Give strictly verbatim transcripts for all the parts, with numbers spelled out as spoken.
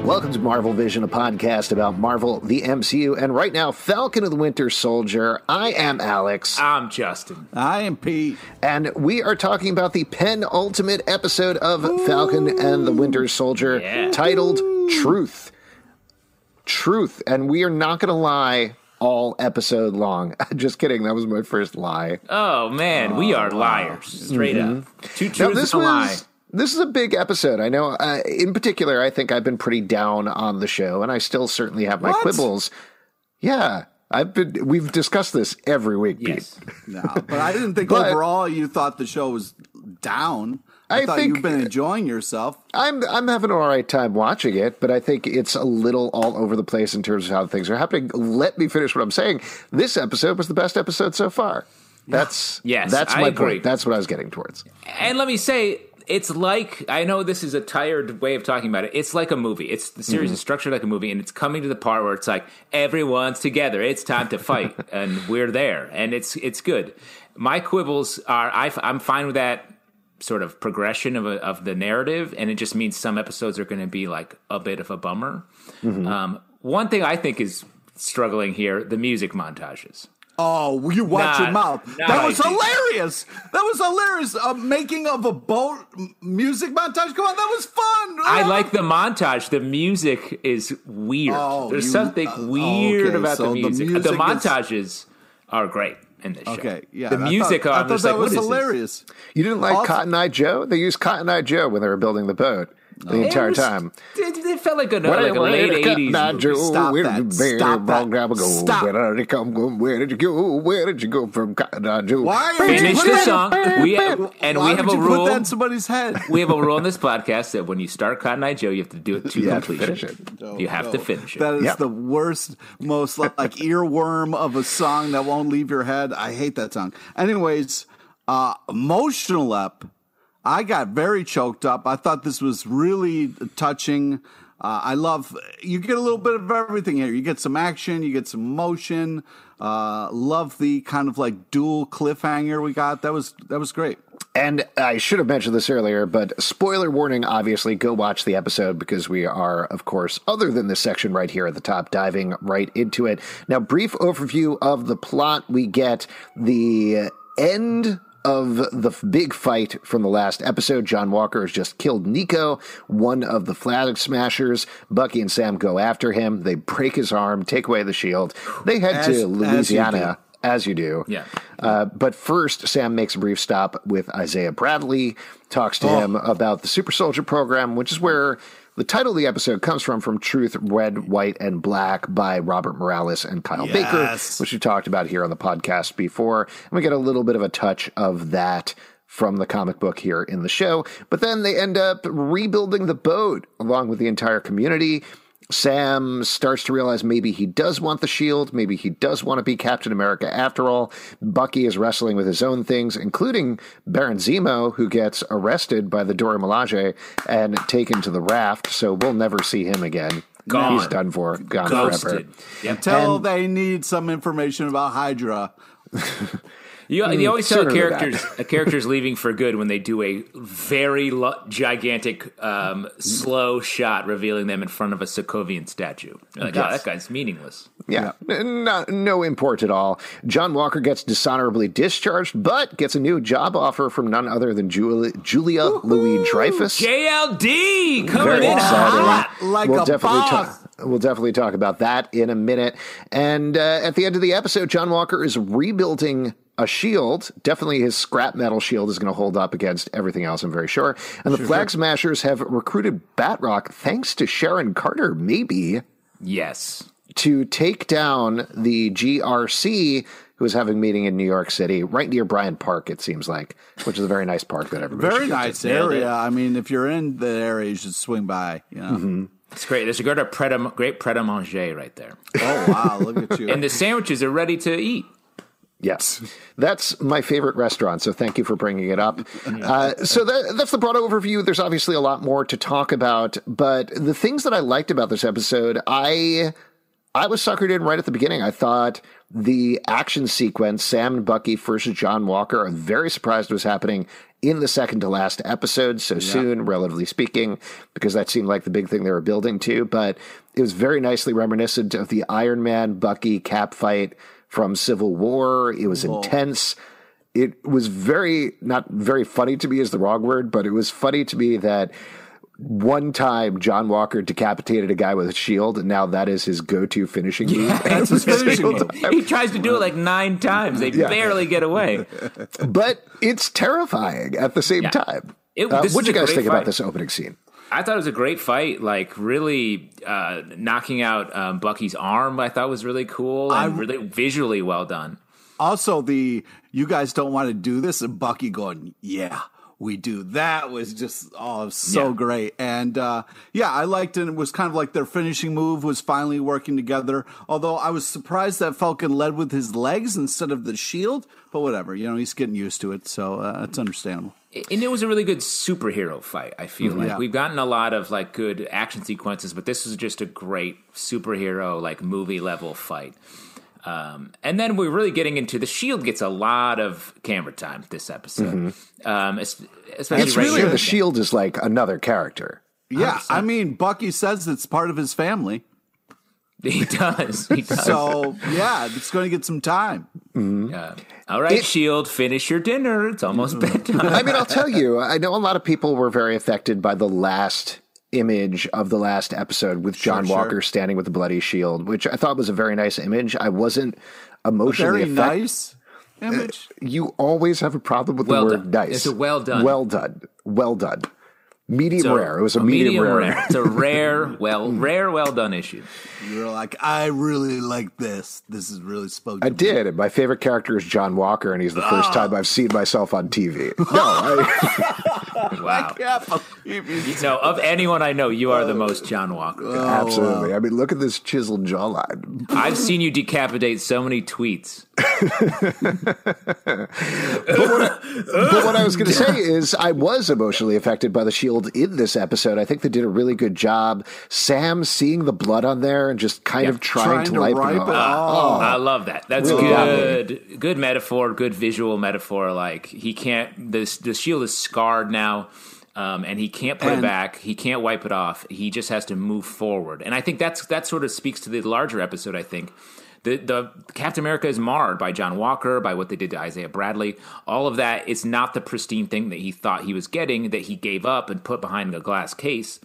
Welcome to Marvel Vision, a podcast about Marvel, the M C U, and right now, Falcon and the Winter Soldier. I am Alex. I'm Justin. I am Pete. And we are talking about the penultimate episode of Ooh. Falcon and the Winter Soldier, yeah. titled Ooh. Truth. Truth. And we are not going to lie all episode long. Just kidding. That was my first lie. Oh, man. Oh. We are liars. Straight mm-hmm. up. Two truths and a lie. This is a big episode. I know, uh, in particular, I think I've been pretty down on the show, and I still certainly have my what? quibbles. Yeah, I've been. We've discussed this every week, yes. Pete. No, but I didn't think but, overall you thought the show was down. I, I thought think, you've been enjoying yourself. I'm I'm having an all right time watching it, but I think it's a little all over the place in terms of how things are happening. Let me finish what I'm saying. This episode was the best episode so far. That's yes, that's I my agree. point. That's what I was getting towards. And let me say. It's like, I know this is a tired way of talking about it. It's like a movie. It's the series mm-hmm. is structured like a movie, and it's coming to the part where it's like, everyone's together. It's time to fight, and we're there, and it's it's good. My quibbles are, I, I'm fine with that sort of progression of a, of the narrative, and it just means some episodes are going to be like a bit of a bummer. Mm-hmm. Um, one thing I think is struggling here, the music montages. Oh, you watch nah, your mouth. Nah, that was hilarious. That was hilarious. A making of a boat music montage. Come on, that was fun. I like the montage. The music is weird. Oh, There's you, something uh, weird okay, about so the music. The, music the montages is, are great in this show. Okay, yeah. The music I thought, I thought that like, was hilarious. This? You didn't like also, Cotton Eye Joe? They used Cotton Eye Joe when they were building the boat. The it entire was, time. It, it felt like a, well, like a late eighties movie. Stop that. Stop that. Stop. Where did you come from? Where did you go? Where did you go from? Why are you Finish the song. We have, and Why we have a rule. Put that in somebody's head? We have a rule on this podcast that when you start Cotton Eye Joe, you have to do it to yeah, completion. It. No, you have no. to finish it. That is yep. the worst, most like earworm of a song that won't leave your head. I hate that song. Anyways, uh, emotional up. I got very choked up. I thought this was really touching. Uh, I love, you get a little bit of everything here. You get some action, you get some emotion. Uh, love the kind of like dual cliffhanger we got. That was, that was great. And I should have mentioned this earlier, but spoiler warning, obviously, go watch the episode because we are, of course, other than this section right here at the top, diving right into it. Now, brief overview of the plot. We get the end of the big fight from the last episode. John Walker has just killed Nico, one of the Flag Smashers. Bucky and Sam go after him. They break his arm, take away the shield. They head as, to Louisiana, as you do. As you do. Yeah. Uh, but first, Sam makes a brief stop with Isaiah Bradley, talks to oh. him about the Super Soldier Program, which is where the title of the episode comes from, from Truth, Red, White, and Black by Robert Morales and Kyle yes. Baker, which we talked about here on the podcast before. And we get a little bit of a touch of that from the comic book here in the show. But then they end up rebuilding the boat along with the entire community. Sam starts to realize maybe he does want the shield. Maybe he does want to be Captain America after all. Bucky is wrestling with his own things, including Baron Zemo, who gets arrested by the Dora Milaje and taken to the Raft. So we'll never see him again. Gone. He's done for. Gone Ghosted. forever. Yep. Until and, they need some information about Hydra. You, mm, you always tell a character's a character's leaving for good when they do a very lo- gigantic, um, slow shot revealing them in front of a Sokovian statue. You're like, yes. oh, that guy's meaningless. Yeah, yeah. No, no import at all. John Walker gets dishonorably discharged, but gets a new job offer from none other than Julia, Julia Louis-Dreyfus. J L D coming very in hot like we'll a boss. Ta- we'll definitely talk about that in a minute. And uh, at the end of the episode, John Walker is rebuilding a shield. Definitely his scrap metal shield is going to hold up against everything else, I'm very sure. And the sure, Flag sure. Smashers have recruited Batroc, thanks to Sharon Carter, maybe. Yes. To take down the G R C, who is having a meeting in New York City, right near Bryant Park, it seems like, which is a very nice park that everybody Very nice to. area. I mean, if you're in the area, you should swing by, you know. Mm-hmm. It's great. There's a great Pret-a-Manger right there. Oh, wow. Look at you. And the sandwiches are ready to eat. Yes. That's my favorite restaurant, so thank you for bringing it up. Uh, so that, that's the broad overview. There's obviously a lot more to talk about, but the things that I liked about this episode, I I was suckered in right at the beginning. I thought the action sequence, Sam and Bucky versus John Walker, I'm very surprised was happening in the second to last episode so yeah. soon, relatively speaking, because that seemed like the big thing they were building to. But it was very nicely reminiscent of the Iron Man, Bucky, Cap fight from Civil War. It was Whoa. intense. It was very, not very funny to me is the wrong word, but it was funny to me that one time John Walker decapitated a guy with a shield, and now that is his go-to finishing move. Yeah, that's his finishing move. He tries to do it like nine times. They yeah. barely get away. But it's terrifying at the same yeah. time. It, uh, what do you guys think fight. about this opening scene? I thought it was a great fight, like really uh, knocking out um, Bucky's arm I thought was really cool and I, really visually well done. Also, the you guys don't want to do this and Bucky going, yeah, we do. That was just oh, so yeah. great. And uh, yeah, I liked it. It was kind of like their finishing move was finally working together, although I was surprised that Falcon led with his legs instead of the shield. But whatever, you know, he's getting used to it, so uh, it's understandable. And it was a really good superhero fight, I feel mm-hmm, like. Yeah. We've gotten a lot of, like, good action sequences, but this was just a great superhero, like, movie-level fight. Um, and then we're really getting into... The S H I E L D gets a lot of camera time this episode. Mm-hmm. Um, especially it's right really... Here. The S H I E L D is, like, another character. Yeah, one hundred percent. I mean, Bucky says it's part of his family. He does. He does. So, yeah, it's going to get some time. Mm-hmm. Yeah. All right, it, S H I E L D, finish your dinner. It's almost bedtime. I mean, I'll tell you, I know a lot of people were very affected by the last image of the last episode with John sure, Walker sure. standing with the bloody shield, which I thought was a very nice image. I wasn't emotionally affected. Very nice image. Uh, you always have a problem with well the word done. nice. It's a well done. Well done. Well done. Medium so, rare. It was a, a medium, medium rare. rare. It's a rare, well, rare, well done issue. You were like, I really like this. This is really spoken. I did. And my favorite character is John Walker, and he's the oh. first time I've seen myself on T V. No, I, wow. I can't believe you. You know, of anyone I know, you are the most John Walker. Oh, absolutely. Wow. I mean, look at this chiseled jawline. I've seen you decapitate so many tweets. but, what, but what I was going to say is, I was emotionally affected by the S H I E L D in this episode. I think they did a really good job. Sam seeing the blood on there and just kind yeah, of trying, trying to, to life ripe it. Up. Uh, oh, I love that. That's really good. Lovely. Good metaphor. Good visual metaphor. Like he can't. This the shield is scarred now, um, and he can't put and, it back. He can't wipe it off. He just has to move forward. And I think that's that sort of speaks to the larger episode. I think. The, the Captain America is marred by John Walker, by what they did to Isaiah Bradley. All of that is not the pristine thing that he thought he was getting, that he gave up and put behind a glass case.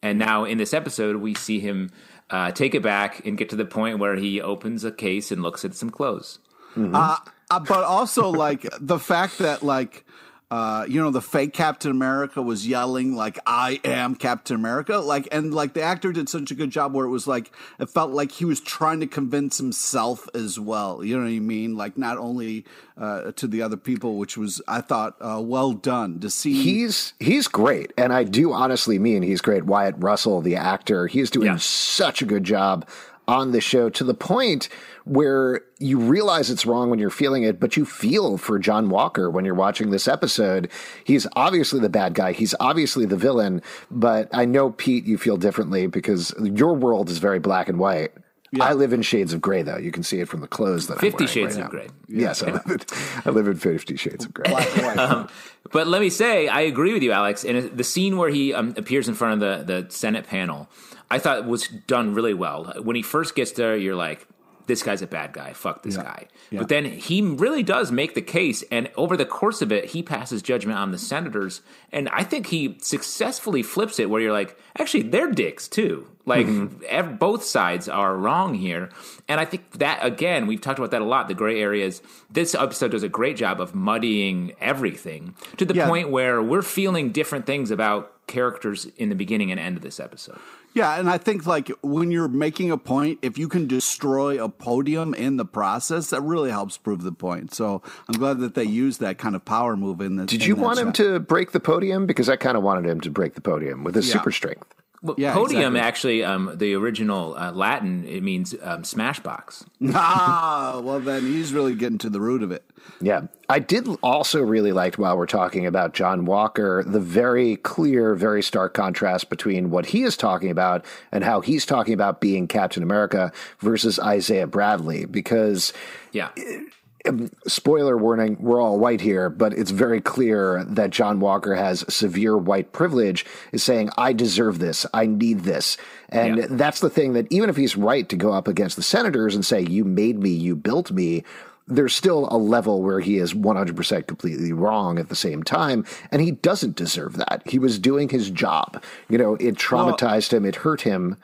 And now in this episode, we see him uh, take it back and get to the point where he opens a case and looks at some clothes. Mm-hmm. Uh, but also, like, the fact that, like, Uh, you know, the fake Captain America was yelling like, I am Captain America. Like, and like the actor did such a good job where it was like, it felt like he was trying to convince himself as well. You know what I mean? Like not only, uh, to the other people, which was, I thought, uh, well done to see. He's, he's great. And I do honestly mean he's great. Wyatt Russell, the actor, he's doing yeah. such a good job on the show to the point where you realize it's wrong when you're feeling it, but you feel for John Walker when you're watching this episode. He's obviously the bad guy. He's obviously the villain, but I know, Pete, you feel differently because your world is very black and white. Yeah. I live in shades of gray, though. You can see it from the clothes that I'm wearing. Fifty Shades of Gray. Yes, I live, in, I live in Fifty Shades of Gray. um, but let me say, I agree with you, Alex. And the scene where he um, appears in front of the, the Senate panel, I thought was done really well. When he first gets there, you're like, this guy's a bad guy. Fuck this yeah. guy. Yeah. But then he really does make the case. And over the course of it, he passes judgment on the senators. And I think he successfully flips it where you're like, actually, they're dicks too. Like mm-hmm. ev- both sides are wrong here. And I think that, again, we've talked about that a lot. The gray areas. This episode does a great job of muddying everything to the yeah. point where we're feeling different things about characters in the beginning and end of this episode. Yeah, and I think, like, when you're making a point, if you can destroy a podium in the process, that really helps prove the point. So I'm glad that they used that kind of power move in this. Did you want shot. him to break the podium? Because I kind of wanted him to break the podium with his yeah. super strength. Well, yeah, podium, exactly. actually, um, the original uh, Latin, it means um, smashbox. Ah, well, then he's really getting to the root of it. Yeah. I did also really like, while we're talking about John Walker, the very clear, very stark contrast between what he is talking about and how he's talking about being Captain America versus Isaiah Bradley. Because, yeah. It, spoiler warning, we're all white here, but it's very clear that John Walker has severe white privilege, is saying, I deserve this. I need this. And yeah. that's the thing that even if he's right to go up against the senators and say, you made me, you built me, there's still a level where he is one hundred percent completely wrong at the same time. And he doesn't deserve that. He was doing his job. You know, it traumatized well, him. It hurt him.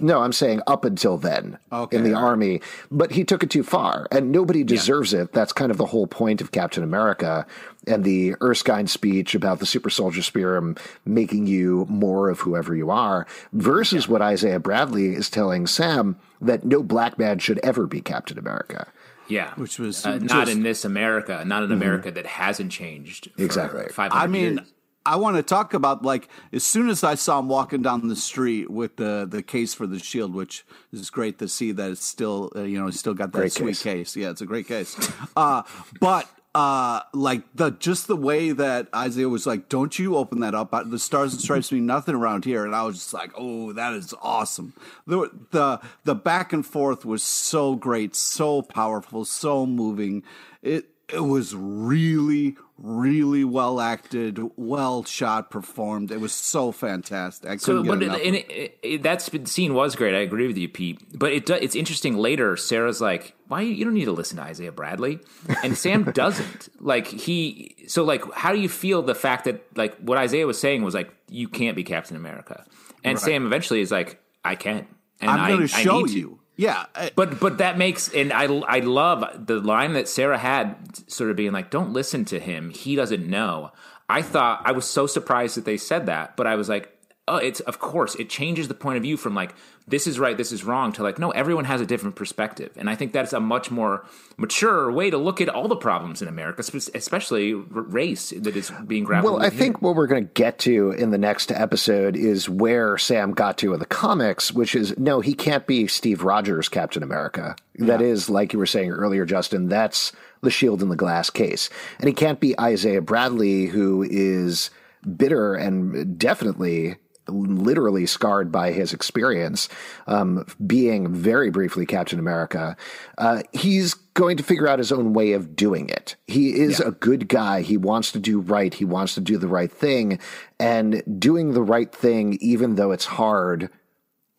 No, I'm saying up until then okay, in the right. army, but he took it too far and nobody deserves yeah. it. That's kind of the whole point of Captain America and the Erskine speech about the super soldier serum making you more of whoever you are versus yeah. what Isaiah Bradley is telling Sam, that no black man should ever be Captain America. Yeah, which was uh, not in this America, not an mm-hmm. America that hasn't changed. For exactly. I mean, years. I want to talk about, like, as soon as I saw him walking down the street with the, the case for the shield, which is great to see that it's still, uh, you know, it's still got that great sweet case. case. Yeah, it's a great case. Uh, but, uh, like, the just the way that Isaiah was like, don't you open that up. I, the stars and stripes mean nothing around here. And I was just like, oh, that is awesome. The, the, the back and forth was so great, so powerful, so moving. It, It was really, really well acted, well shot, performed. It was so fantastic. So, but it, and it, it, that scene was great. I agree with you, Pete. But it it's interesting. Later, Sarah's like, "Why you don't need to listen to Isaiah Bradley?" And Sam doesn't. Like he. So, like, how do you feel the fact that, like, what Isaiah was saying was like, "You can't be Captain America," and right. Sam eventually is like, "I can, and I'm going to show you." Yeah. I, but but that makes, and I, I love the line that Sarah had sort of being like, don't listen to him. He doesn't know. I thought, I was so surprised that they said that, but I was like, oh, it's, of course, it changes the point of view from like, this is right, this is wrong, to like, no, everyone has a different perspective. And I think that's a much more mature way to look at all the problems in America, especially race that is being grappled with. Well, I here. think what we're going to get to in the next episode is where Sam got to in the comics, which is, no, he can't be Steve Rogers Captain America. Yeah. That is, like you were saying earlier, Justin, that's the shield in the glass case. And he can't be Isaiah Bradley, who is bitter and definitely literally scarred by his experience, um, being very briefly Captain America. Uh, he's going to figure out his own way of doing it. He is yeah. a good guy. He wants to do right. He wants to do the right thing, and doing the right thing, even though it's hard,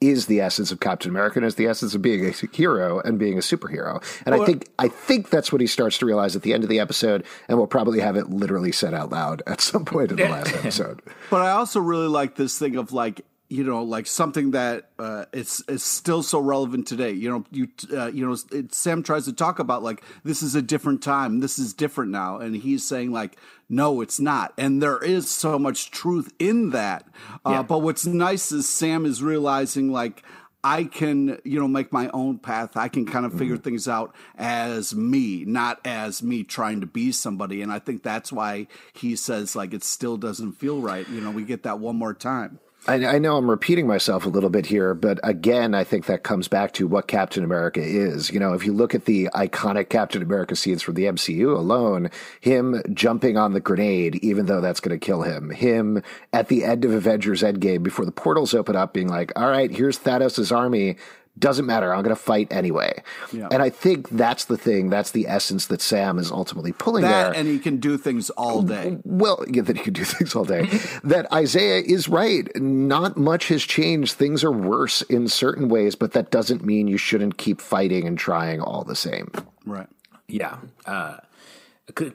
is the essence of Captain America and is the essence of being a hero and being a superhero. And well, I think I think that's what he starts to realize at the end of the episode, and we'll probably have it literally said out loud at some point in the last episode. But I also really like this thing of, like, you know, like something that uh, it's it's still so relevant today. You know, you uh, you know, it, Sam tries to talk about, like, this is a different time, this is different now, and he's saying, like, no, it's not. And there is so much truth in that. Uh, yeah. But what's nice is Sam is realizing, like, I can, you know, make my own path. I can kind of figure mm-hmm. things out as me, not as me trying to be somebody. And I think that's why he says, like, it still doesn't feel right. You know, we get that one more time. I know I'm repeating myself a little bit here, but again, I think that comes back to what Captain America is. You know, if you look at the iconic Captain America scenes from the M C U alone, him jumping on the grenade, even though that's going to kill him, him at the end of Avengers Endgame before the portals open up being like, all right, here's Thanos' army. doesn't matter. I'm going to fight anyway. Yeah. And I think that's the thing. That's the essence that Sam is ultimately pulling that, there. And he can do things all day. Well, yeah, that he can do things all day. That Isaiah is right. Not much has changed. Things are worse in certain ways, but that doesn't mean you shouldn't keep fighting and trying all the same. Right. Yeah. Uh,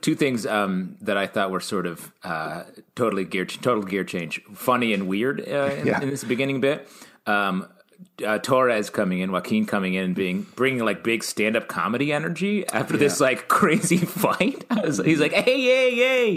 two things um, that I thought were sort of uh, totally gear, total gear change. Funny and weird uh, in, yeah. in this beginning bit. Um, Uh, Torres coming in, Joaquin coming in, and being bringing like big stand-up comedy energy after yeah. this like crazy fight. I was, he's like, "Hey, hey,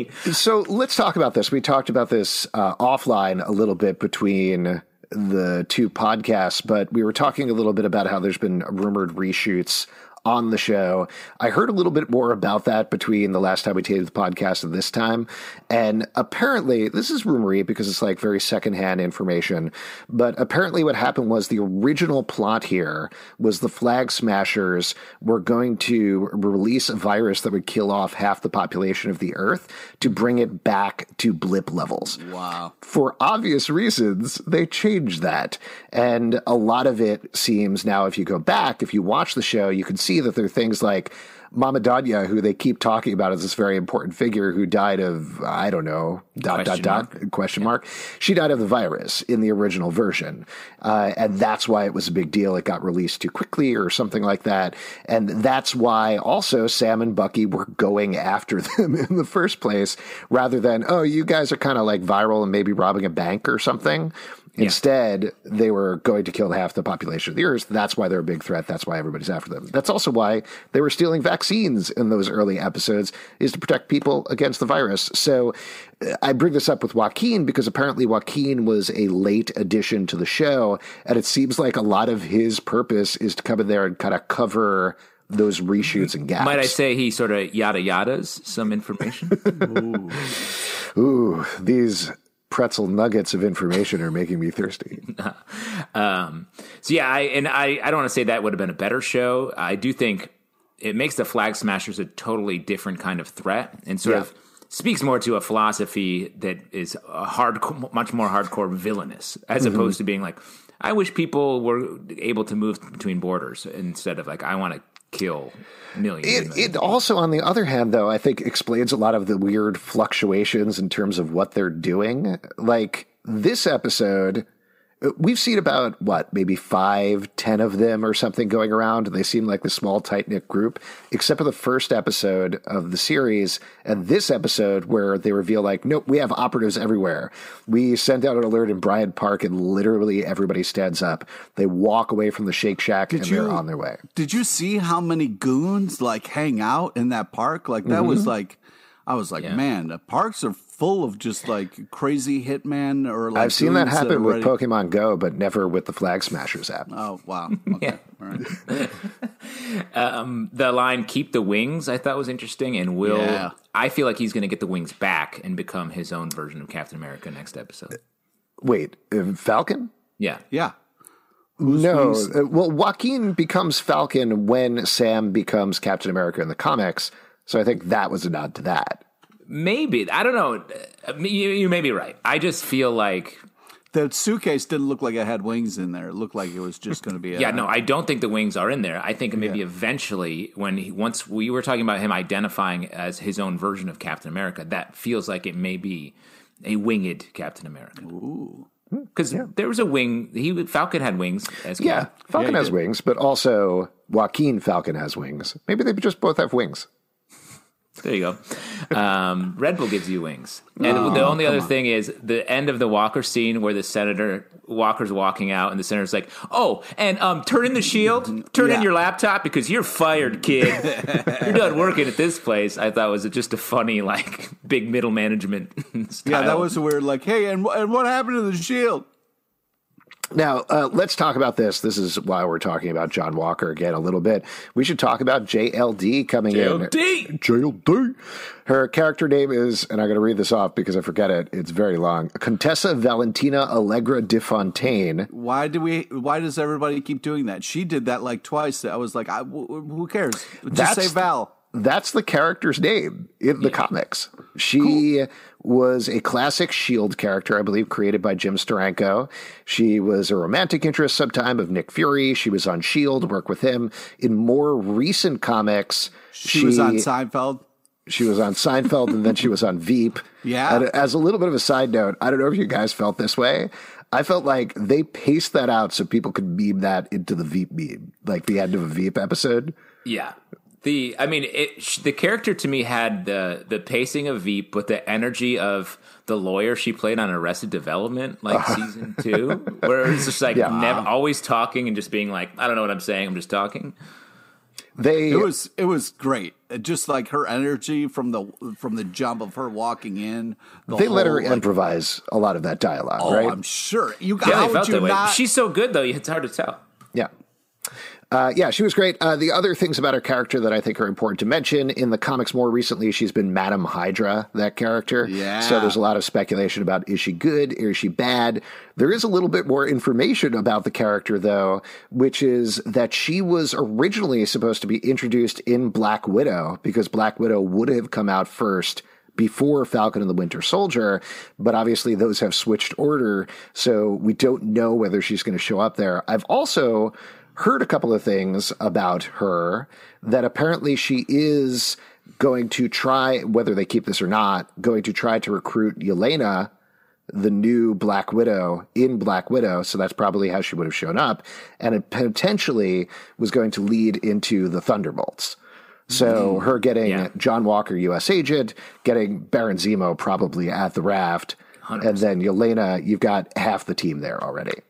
hey!" So let's talk about this. We talked about this uh, offline a little bit between the two podcasts, but we were talking a little bit about how there's been rumored reshoots on the show. I heard a little bit more about that between the last time we taped the podcast and this time. And apparently, this is rumory because it's like very secondhand information. But apparently what happened was the original plot here was the Flag Smashers were going to release a virus that would kill off half the population of the Earth to bring it back to blip levels. Wow. For obvious reasons, they changed that. And a lot of it seems now, if you go back, if you watch the show, you can see that there are things like Mama Danya, who they keep talking about as this very important figure who died of, I don't know, dot, dot, dot, question mark. She died of the virus in the original version. Uh, and that's why it was a big deal. It got released too quickly or something like that. And that's why also Sam and Bucky were going after them in the first place, rather than, oh, you guys are kind of like viral and maybe robbing a bank or something. Instead, yeah. they were going to kill half the population of the Earth. That's why they're a big threat. That's why everybody's after them. That's also why they were stealing vaccines in those early episodes, is to protect people against the virus. So I bring this up with Joaquin because apparently Joaquin was a late addition to the show, and it seems like a lot of his purpose is to come in there and kind of cover those reshoots and gaps. Might I say he sort of yada yadas some information? Ooh. Ooh, these pretzel nuggets of information are making me thirsty. um, so yeah, I, and I, I don't want to say that would have been a better show. I do think it makes the Flag Smashers a totally different kind of threat, and sort yeah. of speaks more to a philosophy that is a hard, much more hardcore villainous, as mm-hmm. opposed to being like, I wish people were able to move between borders, instead of like, I want to kill millions. It, millions. It also, on the other hand, though, I think explains a lot of the weird fluctuations in terms of what they're doing. Like this episode, we've seen about, what, maybe five, ten of them or something going around. They seem like the small, tight-knit group, except for the first episode of the series and this episode where they reveal, like, nope, we have operatives everywhere. We send out an alert in Bryant Park and literally everybody stands up. They walk away from the Shake Shack did and you, they're on their way. Did you see how many goons, like, hang out in that park? Like, that mm-hmm. was like, I was like, yeah. man, the parks are full of just like crazy hitman or like I've seen that happen that with ready. Pokemon Go, but never with the Flag Smashers app. Oh, wow. Okay. All right. um, the line, keep the wings, I thought was interesting. And Will, yeah. I feel like he's going to get the wings back and become his own version of Captain America next episode. Wait, Falcon? Yeah. Yeah. Who's no, wings? Well, Joaquin becomes Falcon when Sam becomes Captain America in the comics. So I think that was a nod to that. Maybe. I don't know. You, you may be right. I just feel like the suitcase didn't look like it had wings in there. It looked like it was just going to be a... Yeah, no, I don't think the wings are in there. I think maybe yeah. eventually when he, once we were talking about him identifying as his own version of Captain America, that feels like it may be a winged Captain America. Ooh. Because yeah. there was a wing. He Falcon had wings. As yeah, Falcon yeah, has did. wings, but also Joaquin Falcon has wings. Maybe they just both have wings. There you go. Um, Red Bull gives you wings. And oh, the only other on. thing is the end of the Walker scene where the senator, Walker's walking out and the senator's like, oh, and um, turn in the shield, turn yeah. in your laptop because you're fired, kid. You're done working at this place. I thought was just a funny, like, big middle management style. Yeah, that was a weird, like, hey, and, and what happened to the shield? Now, uh, let's talk about this. This is why we're talking about John Walker again a little bit. We should talk about J L D coming J L D in. J L D! Her character name is, and I'm going to read this off because I forget it. It's very long. Contessa Valentina Allegra de Fontaine. Why do we? Why does everybody keep doing that? She did that like twice. I was like, I, who cares? Just that's, say Val. That's the character's name in the yeah. comics. She cool. was a classic S H I E L D character, I believe, created by Jim Steranko. She was a romantic interest sometime of Nick Fury. She was on S H I E L D, worked with him. In more recent comics, she, she was on Seinfeld. She was on Seinfeld, and then she was on Veep. Yeah. And as a little bit of a side note, I don't know if you guys felt this way. I felt like they paced that out so people could meme that into the Veep meme, like the end of a Veep episode. Yeah. The, I mean, it, the character to me had the the pacing of Veep with the energy of the lawyer she played on Arrested Development, like uh. season two, where it's just like yeah. never, always talking and just being like, I don't know what I'm saying, I'm just talking. They it was it was great. Just like her energy from the from the jump of her walking in. The they whole, let her like, improvise a lot of that dialogue, oh, right? I'm sure you yeah, how felt would you that not... way. She's so good though; it's hard to tell. Yeah. Uh, yeah, she was great. Uh, the other things about her character that I think are important to mention, in the comics more recently, she's been Madame Hydra, that character. Yeah. So there's a lot of speculation about, is she good? Is she bad? There is a little bit more information about the character, though, which is that she was originally supposed to be introduced in Black Widow, because Black Widow would have come out first before Falcon and the Winter Soldier, but obviously those have switched order, so we don't know whether she's going to show up there. I've also heard a couple of things about her, that apparently she is going to try, whether they keep this or not, going to try to recruit Yelena, the new Black Widow, in Black Widow. So that's probably how she would have shown up. And it potentially was going to lead into the Thunderbolts. So her getting yeah. John Walker, U S agent, getting Baron Zemo probably at the Raft, one hundred percent. And then Yelena, you've got half the team there already.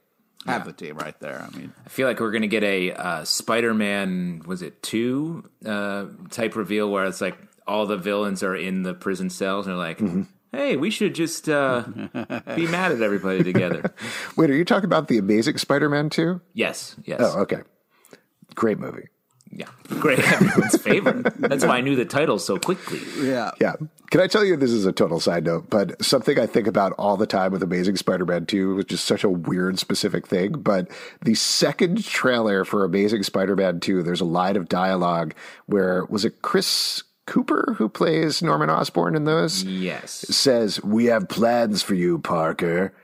Yeah. Have the team right there. I mean, I feel like we're going to get a uh, Spider-Man, was it two uh, type reveal where it's like all the villains are in the prison cells and they're like, mm-hmm. hey, we should just uh, be mad at everybody together. Wait, are you talking about the Amazing Spider-Man two? Yes, yes. Oh, okay. Great movie. Yeah, great. Everyone's favorite. That's why I knew the title so quickly. Yeah. Yeah. Can I tell you, this is a total side note, but something I think about all the time with Amazing Spider-Man two, which is such a weird specific thing, but the second trailer for Amazing Spider-Man two, there's a line of dialogue where, was it Chris Cooper who plays Norman Osborn in those? Yes. Says, "We have plans for you, Parker."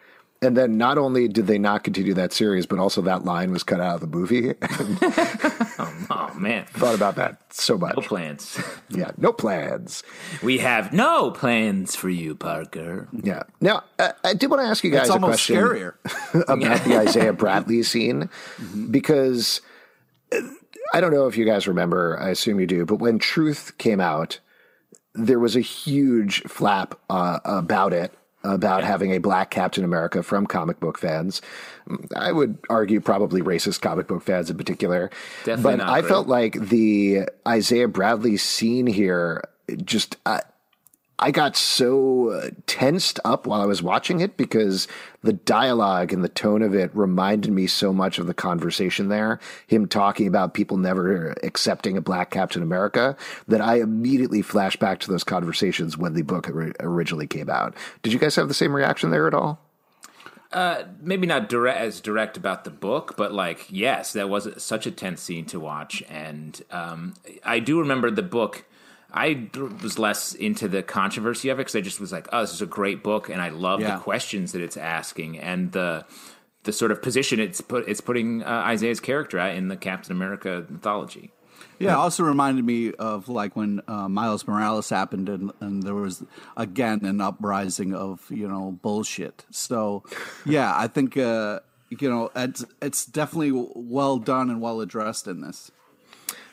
And then not only did they not continue that series, but also that line was cut out of the movie. oh, oh, man. Thought about that so much. No plans. yeah, no plans. We have no plans for you, Parker. Yeah. Now, I, I did want to ask you guys a question. It's almost scarier. about the Isaiah Bradley scene, mm-hmm. because I don't know if you guys remember, I assume you do, but when Truth came out, there was a huge flap uh, about it. about yeah. having a black Captain America from comic book fans. I would argue probably racist comic book fans in particular. Definitely but not I really. felt like the Isaiah Bradley scene here, just I, I got so tensed up while I was watching it, because the dialogue and the tone of it reminded me so much of the conversation there, him talking about people never accepting a black Captain America, that I immediately flashed back to those conversations when the book originally came out. Did you guys have the same reaction there at all? Uh, maybe not direct, as direct about the book, but like, yes, that was such a tense scene to watch. And um, I do remember the book. I was less into the controversy of it because I just was like, oh, this is a great book, and I love yeah. the questions that it's asking and the the sort of position it's put it's putting uh, Isaiah's character at in the Captain America mythology. Yeah, it also reminded me of like when uh, Miles Morales happened, and, and there was, again, an uprising of, you know, bullshit. So, yeah, I think, uh, you know, it's, it's definitely well done and well addressed in this.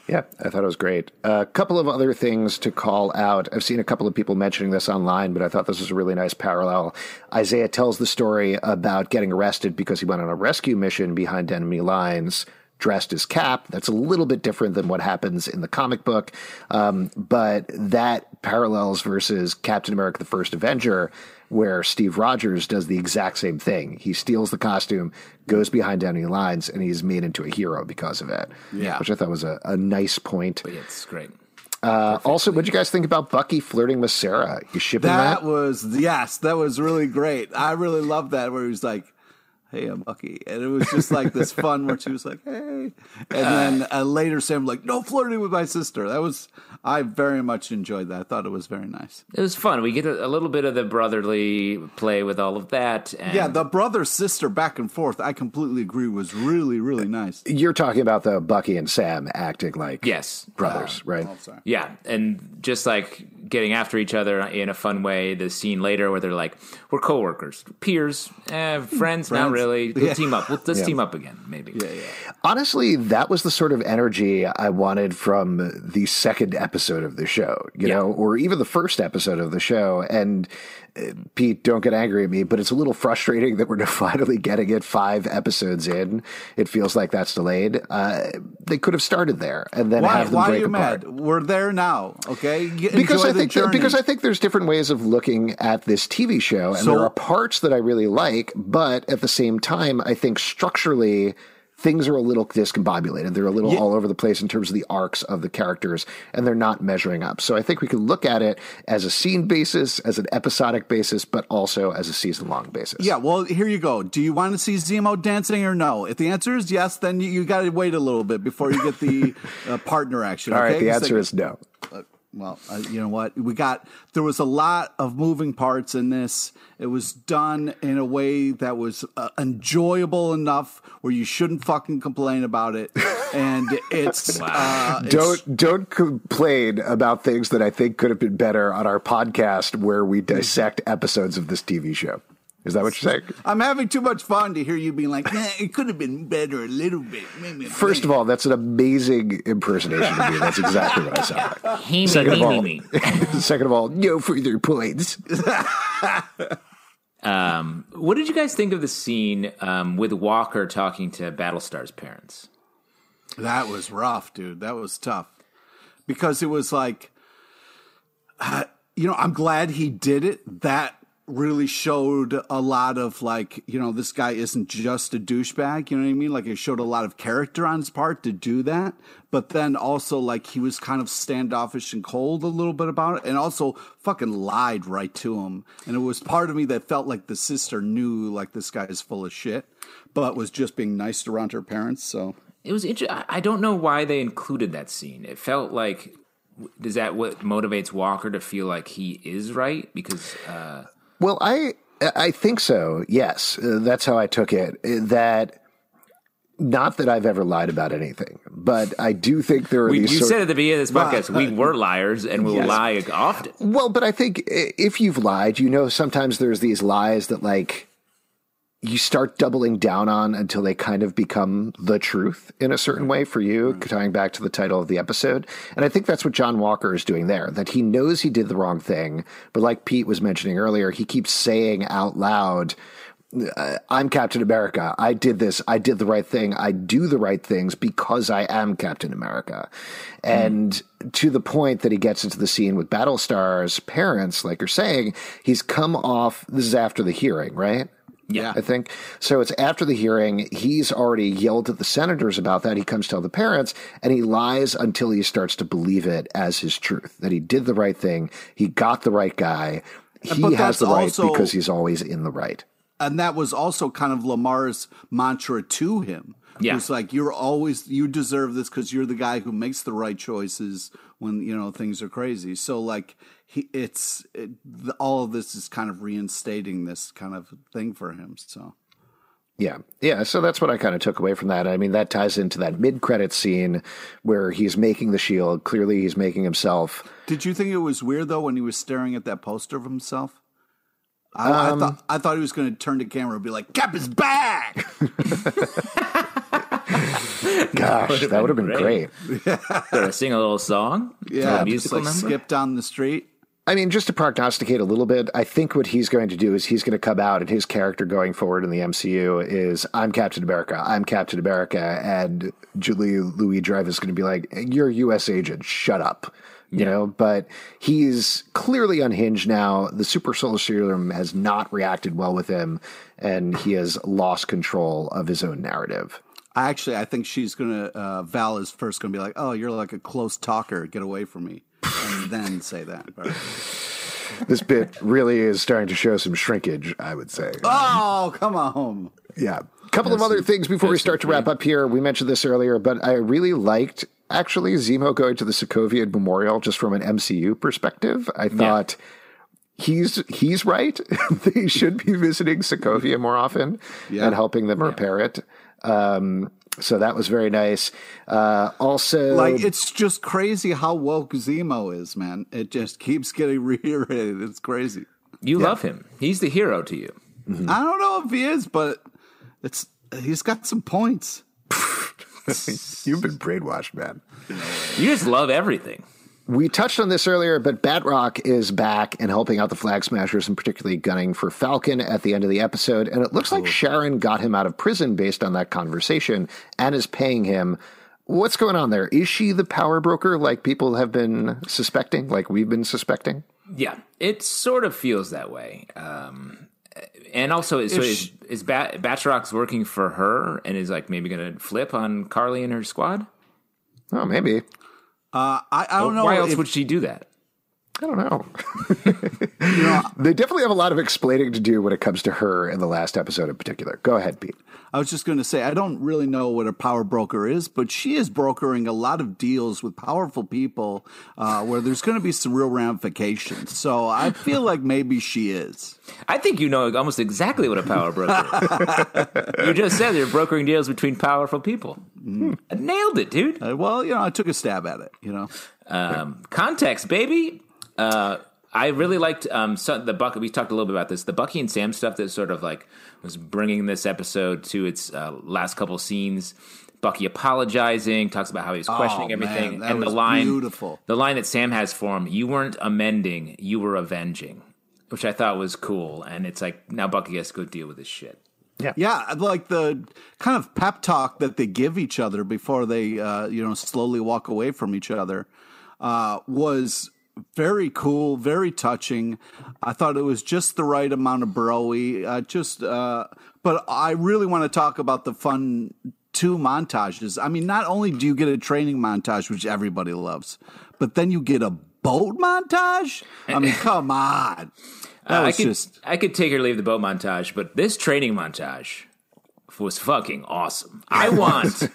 Yeah, I thought it was great. A uh, couple of other things to call out. I've seen a couple of people mentioning this online, but I thought this was a really nice parallel. Isaiah tells the story about getting arrested because he went on a rescue mission behind enemy lines dressed as Cap. That's a little bit different than what happens in the comic book, um, but that parallels versus Captain America, the First Avenger, where Steve Rogers does the exact same thing. He steals the costume, goes behind enemy lines, and he's made into a hero because of it. Yeah. Which I thought was a, a nice point. But yeah, it's great. Uh, also, what did you guys think about Bucky flirting with Sarah? You shipping that? That was, yes, that was really great. I really loved that, where he was like, hey, I'm Bucky. And it was just like this fun where she was like, hey. And then uh, later Sam was like, no flirting with my sister. That was, I very much enjoyed that. I thought it was very nice. It was fun. We get a, a little bit of the brotherly play with all of that. And yeah, the brother-sister back and forth, I completely agree, was really, really nice. You're talking about the Bucky and Sam acting like yes. brothers, uh, right? Oh, sorry. Yeah, and just like getting after each other in a fun way. The scene later where they're like, we're coworkers, peers, eh, friends, friends. Now really. We'll yeah. team up. We'll, let's yeah. team up again, maybe. Yeah, yeah. Honestly, that was the sort of energy I wanted from the second episode of the show, you yeah. know, or even the first episode of the show. And uh, Pete, don't get angry at me, but it's a little frustrating that we're finally getting it five episodes in. It feels like that's delayed. Uh, they could have started there and then why, have them why break are you apart. Mad? We're there now, okay? Get, because I think that, because I think there's different ways of looking at this T V show, and so, there are parts that I really like, but at the same time, I think structurally things are a little discombobulated. They're a little yeah. all over the place in terms of the arcs of the characters, and they're not measuring up. So I think we can look at it as a scene basis, as an episodic basis, but also as a season-long basis. Yeah, well, here you go. Do you want to see Zemo dancing or no? If the answer is yes, then you, you got to wait a little bit before you get the uh, partner action. All okay? right, the it's answer like, is no. Uh, Well, uh, you know what? We got, there was a lot of moving parts in this. It was done in a way that was uh, enjoyable enough where you shouldn't fucking complain about it. And it's, wow. uh, it's don't don't complain about things that I think could have been better on our podcast where we dissect episodes of this T V show. Is that what you're saying? I'm having too much fun to hear you being like, eh, it could have been better a little bit. Maybe First maybe. of all, that's an amazing impersonation of you. That's exactly what I sound like. He, second, me, of all, me, me. second of all, no further points. um, what did you guys think of the scene um, with Walker talking to Battlestar's parents? That was rough, dude. That was tough. Because it was like, uh, you know, I'm glad he did it. That really showed a lot of, like, you know, this guy isn't just a douchebag, you know what I mean? Like, it showed a lot of character on his part to do that. But then also, like, he was kind of standoffish and cold a little bit about it. And also fucking lied right to him. And it was part of me that felt like the sister knew, like, this guy is full of shit, but was just being nice around her parents, so. It was interesting. I don't know why they included that scene. It felt like, is that what motivates Walker to feel like he is right? Because, uh... Well, I I think so, yes. Uh, that's how I took it, that not that I've ever lied about anything, but I do think there are we, these You sort said at the beginning of this podcast, well, uh, we were liars and we'll yes. lie often. Well, but I think if you've lied, you know, sometimes there's these lies that, like, you start doubling down on until they kind of become the truth in a certain way for you, right. tying back to the title of the episode. And I think that's what John Walker is doing there, that he knows he did the wrong thing. But like Pete was mentioning earlier, he keeps saying out loud, I'm Captain America. I did this. I did the right thing. I do the right things because I am Captain America. And mm. to the point that he gets into the scene with Battlestar's parents, like you're saying, he's come off. This is after the hearing, right? Yeah, I think so. It's after the hearing. He's already yelled at the senators about that. He comes to tell the parents, and he lies until he starts to believe it as his truth, that he did the right thing. He got the right guy. He but has the right also, because he's always in the right. And that was also kind of Lamar's mantra to him. Yeah. It was like, you're always, you deserve this because you're the guy who makes the right choices when, you know, things are crazy. So, like, he, it's it, the, all of this is kind of reinstating this kind of thing for him. So, yeah. Yeah. So that's what I kind of took away from that. I mean, that ties into that mid-credit scene where he's making the shield. Clearly, he's making himself. Did you think it was weird, though, when he was staring at that poster of himself? I, um, I, thought, I thought he was going to turn to camera and be like, Cap is back! Gosh, that would have been, been great. great. Yeah. Sing a little song. Yeah, just like skip down the street. I mean, just to prognosticate a little bit, I think what he's going to do is he's going to come out, and his character going forward in the M C U is, I'm Captain America, I'm Captain America, and Julia Louis-Dreyfus is going to be like, you're a U S agent, shut up. You yeah. know, but he's clearly unhinged now. The super solar serum has not reacted well with him, and he has lost control of his own narrative. I actually, I think she's going to, uh, Val is first going to be like, oh, you're like a close talker. Get away from me. And then say that. This bit really is starting to show some shrinkage, I would say. Oh, come on. Yeah. A couple that's of other things before we start to wrap up here. We mentioned this earlier, but I really liked actually Zemo going to the Sokovia Memorial just from an M C U perspective. I thought yeah. he's he's right. They should be visiting Sokovia more often yeah. and helping them repair yeah. it. Um, so that was very nice. Uh, also, like, it's just crazy how woke Zemo is, man. It just keeps getting reiterated. It's crazy. You yeah. love him. He's the hero to you. Mm-hmm. I don't know if he is, but it's he's got some points. You've been brainwashed, man. You just love everything. We touched on this earlier, but Batroc is back and helping out the Flag Smashers and particularly gunning for Falcon at the end of the episode. And it looks like Sharon got him out of prison based on that conversation and is paying him. What's going on there? Is she the power broker like people have been suspecting, like we've been suspecting? Yeah, it sort of feels that way. Um, and also, is, so is, is Bat- Batroc's working for her and is like maybe going to flip on Carly and her squad? Oh, maybe. Uh, I, I don't know. Why else if, would she do that? I don't know. You know. They definitely have a lot of explaining to do when it comes to her in the last episode in particular. Go ahead, Pete. I was just going to say, I don't really know what a power broker is, but she is brokering a lot of deals with powerful people uh, where there's going to be some real ramifications. So I feel like maybe she is. I think you know almost exactly what a power broker is. You just said they're brokering deals between powerful people. Hmm. I nailed it, dude. Uh, well, you know, I took a stab at it, you know. Um, context, baby. Uh, I really liked um, so the Bucky. We talked a little bit about this. The Bucky and Sam stuff that sort of like was bringing this episode to its uh, last couple scenes. Bucky apologizing, talks about how he was questioning oh, everything. Man, and the line, beautiful. The line that Sam has for him, you weren't amending, you were avenging, which I thought was cool. And it's like, now Bucky has to go deal with this shit. Yeah, yeah, like the kind of pep talk that they give each other before they, uh, you know, slowly walk away from each other uh, was very cool, very touching. I thought it was just the right amount of bro-y. Uh, just, uh, but I really want to talk about the fun two montages. I mean, not only do you get a training montage, which everybody loves, but then you get a boat montage. I mean, come on. Uh, I could just... I could take or leave the boat montage, but this training montage was fucking awesome. I want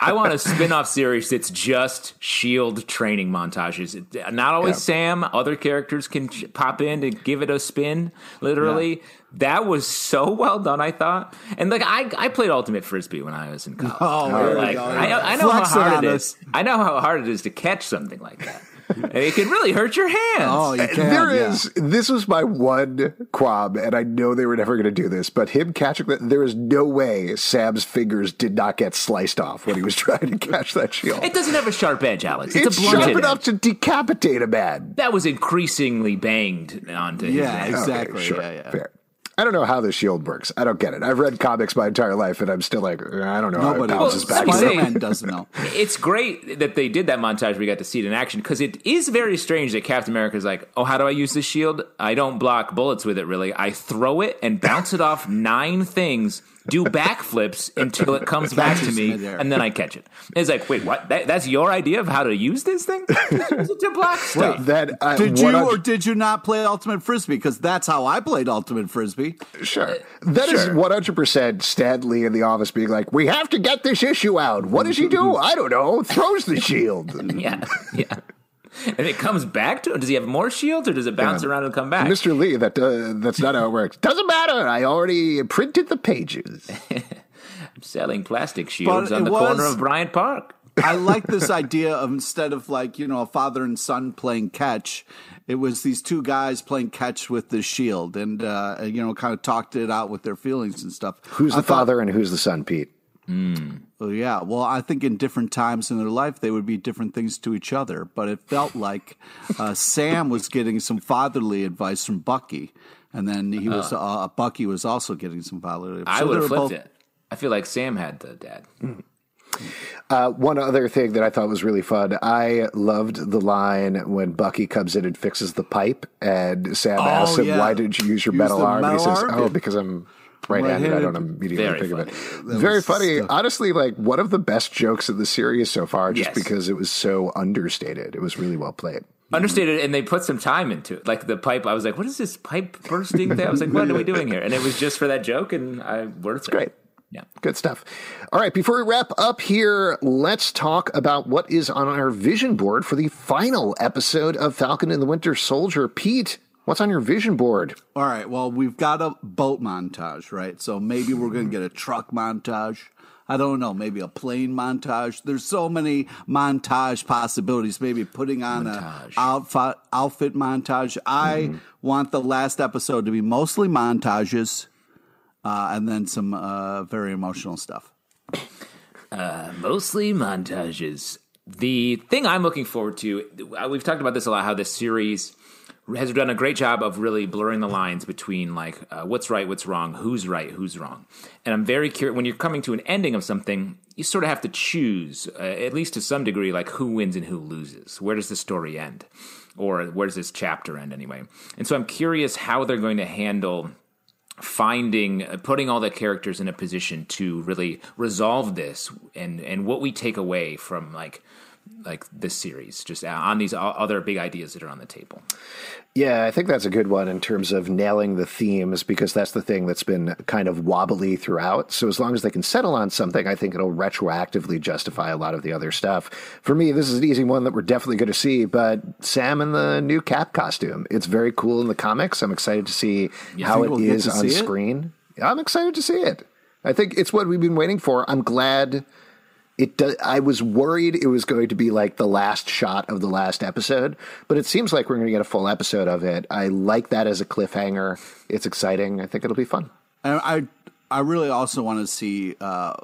I want a spin-off series that's just S H I E L D training montages. Not always yeah. Sam. Other characters can pop in to give it a spin, literally. Yeah. That was so well done, I thought. And like I, I played Ultimate Frisbee when I was in college. Oh, like, I, I know Flex how hard it is. I know how hard it is to catch something like that. And it can really hurt your hands. Oh, you can, there yeah. is. This was my one qualm, and I know they were never going to do this, but him catching that, there is no way Sam's fingers did not get sliced off when he was trying to catch that shield. It doesn't have a sharp edge, Alex. It's, it's a blunted sharp enough edge. To decapitate a man. That was increasingly banged onto his Yeah, head. Exactly. Okay, sure. Yeah, yeah. Fair. I don't know how the shield works. I don't get it. I've read comics my entire life, and I'm still like, I don't know how Nobody it bounces well, back. Spider-Man doesn't know. It's great that they did that montage. We got to see it in action, because it is very strange that Captain America's like, oh, how do I use this shield? I don't block bullets with it, really. I throw it and bounce it off nine things, do backflips until it comes back to me, and then I catch it. And it's like, wait, what? That, that's your idea of how to use this thing? Use it to block stuff. Wait, that, uh, did you I'm... or did you not play Ultimate Frisbee? Because that's how I played Ultimate Frisbee. Sure. That sure. is one hundred percent Stan Lee in the office being like, we have to get this issue out. What does he do? I don't know. Throws the shield. yeah, yeah. And it comes back to him. Does he have more shields, or does it bounce yeah. around and come back? Mister Lee, that uh, that's not how it works. Doesn't matter. I already printed the pages. I'm selling plastic shields but on the was, corner of Bryant Park. I like this idea of, instead of like, you know, a father and son playing catch, it was these two guys playing catch with the shield and, uh, you know, kind of talked it out with their feelings and stuff. Who's I the thought, father and who's the son, Pete? Mm. Well, yeah, well, I think in different times in their life, they would be different things to each other. But it felt like uh, Sam was getting some fatherly advice from Bucky, and then he was uh, uh, Bucky was also getting some fatherly advice. So I would have flipped both... it. I feel like Sam had the dad. Mm. Uh, one other thing that I thought was really fun, I loved the line when Bucky comes in and fixes the pipe, and Sam oh, asks him, yeah. why did you use your use metal arm? Metal he says, arm? oh, because I'm... right-handed, right-handed. I don't immediately Very think funny. of it. That Very funny. Stuff. Honestly, like one of the best jokes of the series so far, just yes. because it was so understated. It was really well played. Understated, and they put some time into it. Like the pipe, I was like, what is this pipe bursting thing? I was like, what are we doing here? And it was just for that joke, and I worked it. It's great. Yeah. Good stuff. All right. Before we wrap up here, let's talk about what is on our vision board for the final episode of Falcon and the Winter Soldier. Pete, what's on your vision board? All right. Well, we've got a boat montage, right? So maybe we're going to get a truck montage. I don't know. Maybe a plane montage. There's so many montage possibilities. Maybe putting on montage. a outfit, outfit montage. I mm-hmm. want the last episode to be mostly montages. Uh, and then some uh, very emotional stuff. Uh, mostly montages. The thing I'm looking forward to, we've talked about this a lot, how this series has done a great job of really blurring the lines between like uh, what's right, what's wrong, who's right, who's wrong. And I'm very curious, when you're coming to an ending of something, you sort of have to choose, uh, at least to some degree, like who wins and who loses. Where does the story end? Or where does this chapter end anyway? And so I'm curious how they're going to handle finding, putting all the characters in a position to really resolve this, and, and what we take away from like like this series, just on these other big ideas that are on the table. Yeah, I think that's a good one in terms of nailing the themes, because that's the thing that's been kind of wobbly throughout. So as long as they can settle on something, I think it'll retroactively justify a lot of the other stuff. For me, this is an easy one that we're definitely going to see, but Sam in the new Cap costume. It's very cool in the comics. I'm excited to see you how it is on screen. It? I'm excited to see it. I think it's what we've been waiting for. I'm glad... It does, I was worried it was going to be like the last shot of the last episode, but it seems like we're going to get a full episode of it. I like that as a cliffhanger. It's exciting. I think it'll be fun. And I I really also want to see uh,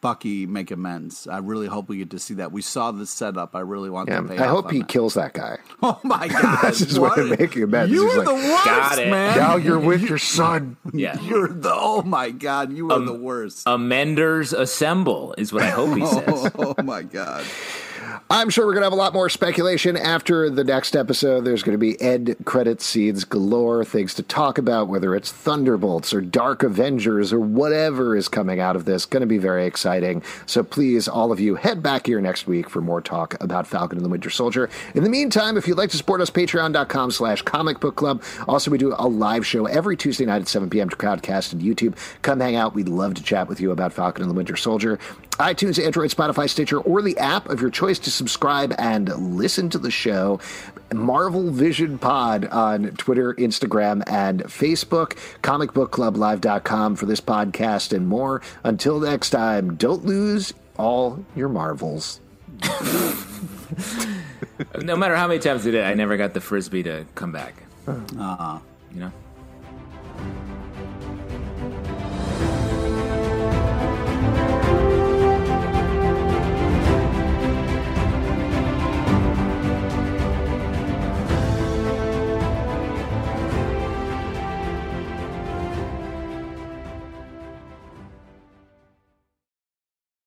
Bucky make amends. I really hope we get to see that. We saw the setup. I really want yeah, to pay I hope he that. kills that guy. Oh, my God. That's his way of making amends. You are like, the worst, got it. man. Now you're with your son. Yeah. You're the, oh, my God. You are um, the worst. Amenders assemble is what I hope he says. oh, oh, my God. I'm sure we're going to have a lot more speculation after the next episode. There's going to be Ed credit seeds galore, things to talk about, whether it's Thunderbolts or Dark Avengers or whatever is coming out of this. Going to be very exciting. So please, all of you, head back here next week for more talk about Falcon and the Winter Soldier. In the meantime, if you'd like to support us, patreon.com slash comic book club. Also, we do a live show every Tuesday night at seven p.m. to Crowdcast and YouTube. Come hang out. We'd love to chat with you about Falcon and the Winter Soldier. iTunes, Android, Spotify, Stitcher, or the app of your choice to subscribe and listen to the show. Marvel Vision Pod on Twitter, Instagram, and Facebook. comic book club live dot com for this podcast and more. Until next time, don't lose all your marvels. No matter how many times I did it, I never got the Frisbee to come back. Uh-huh. You know?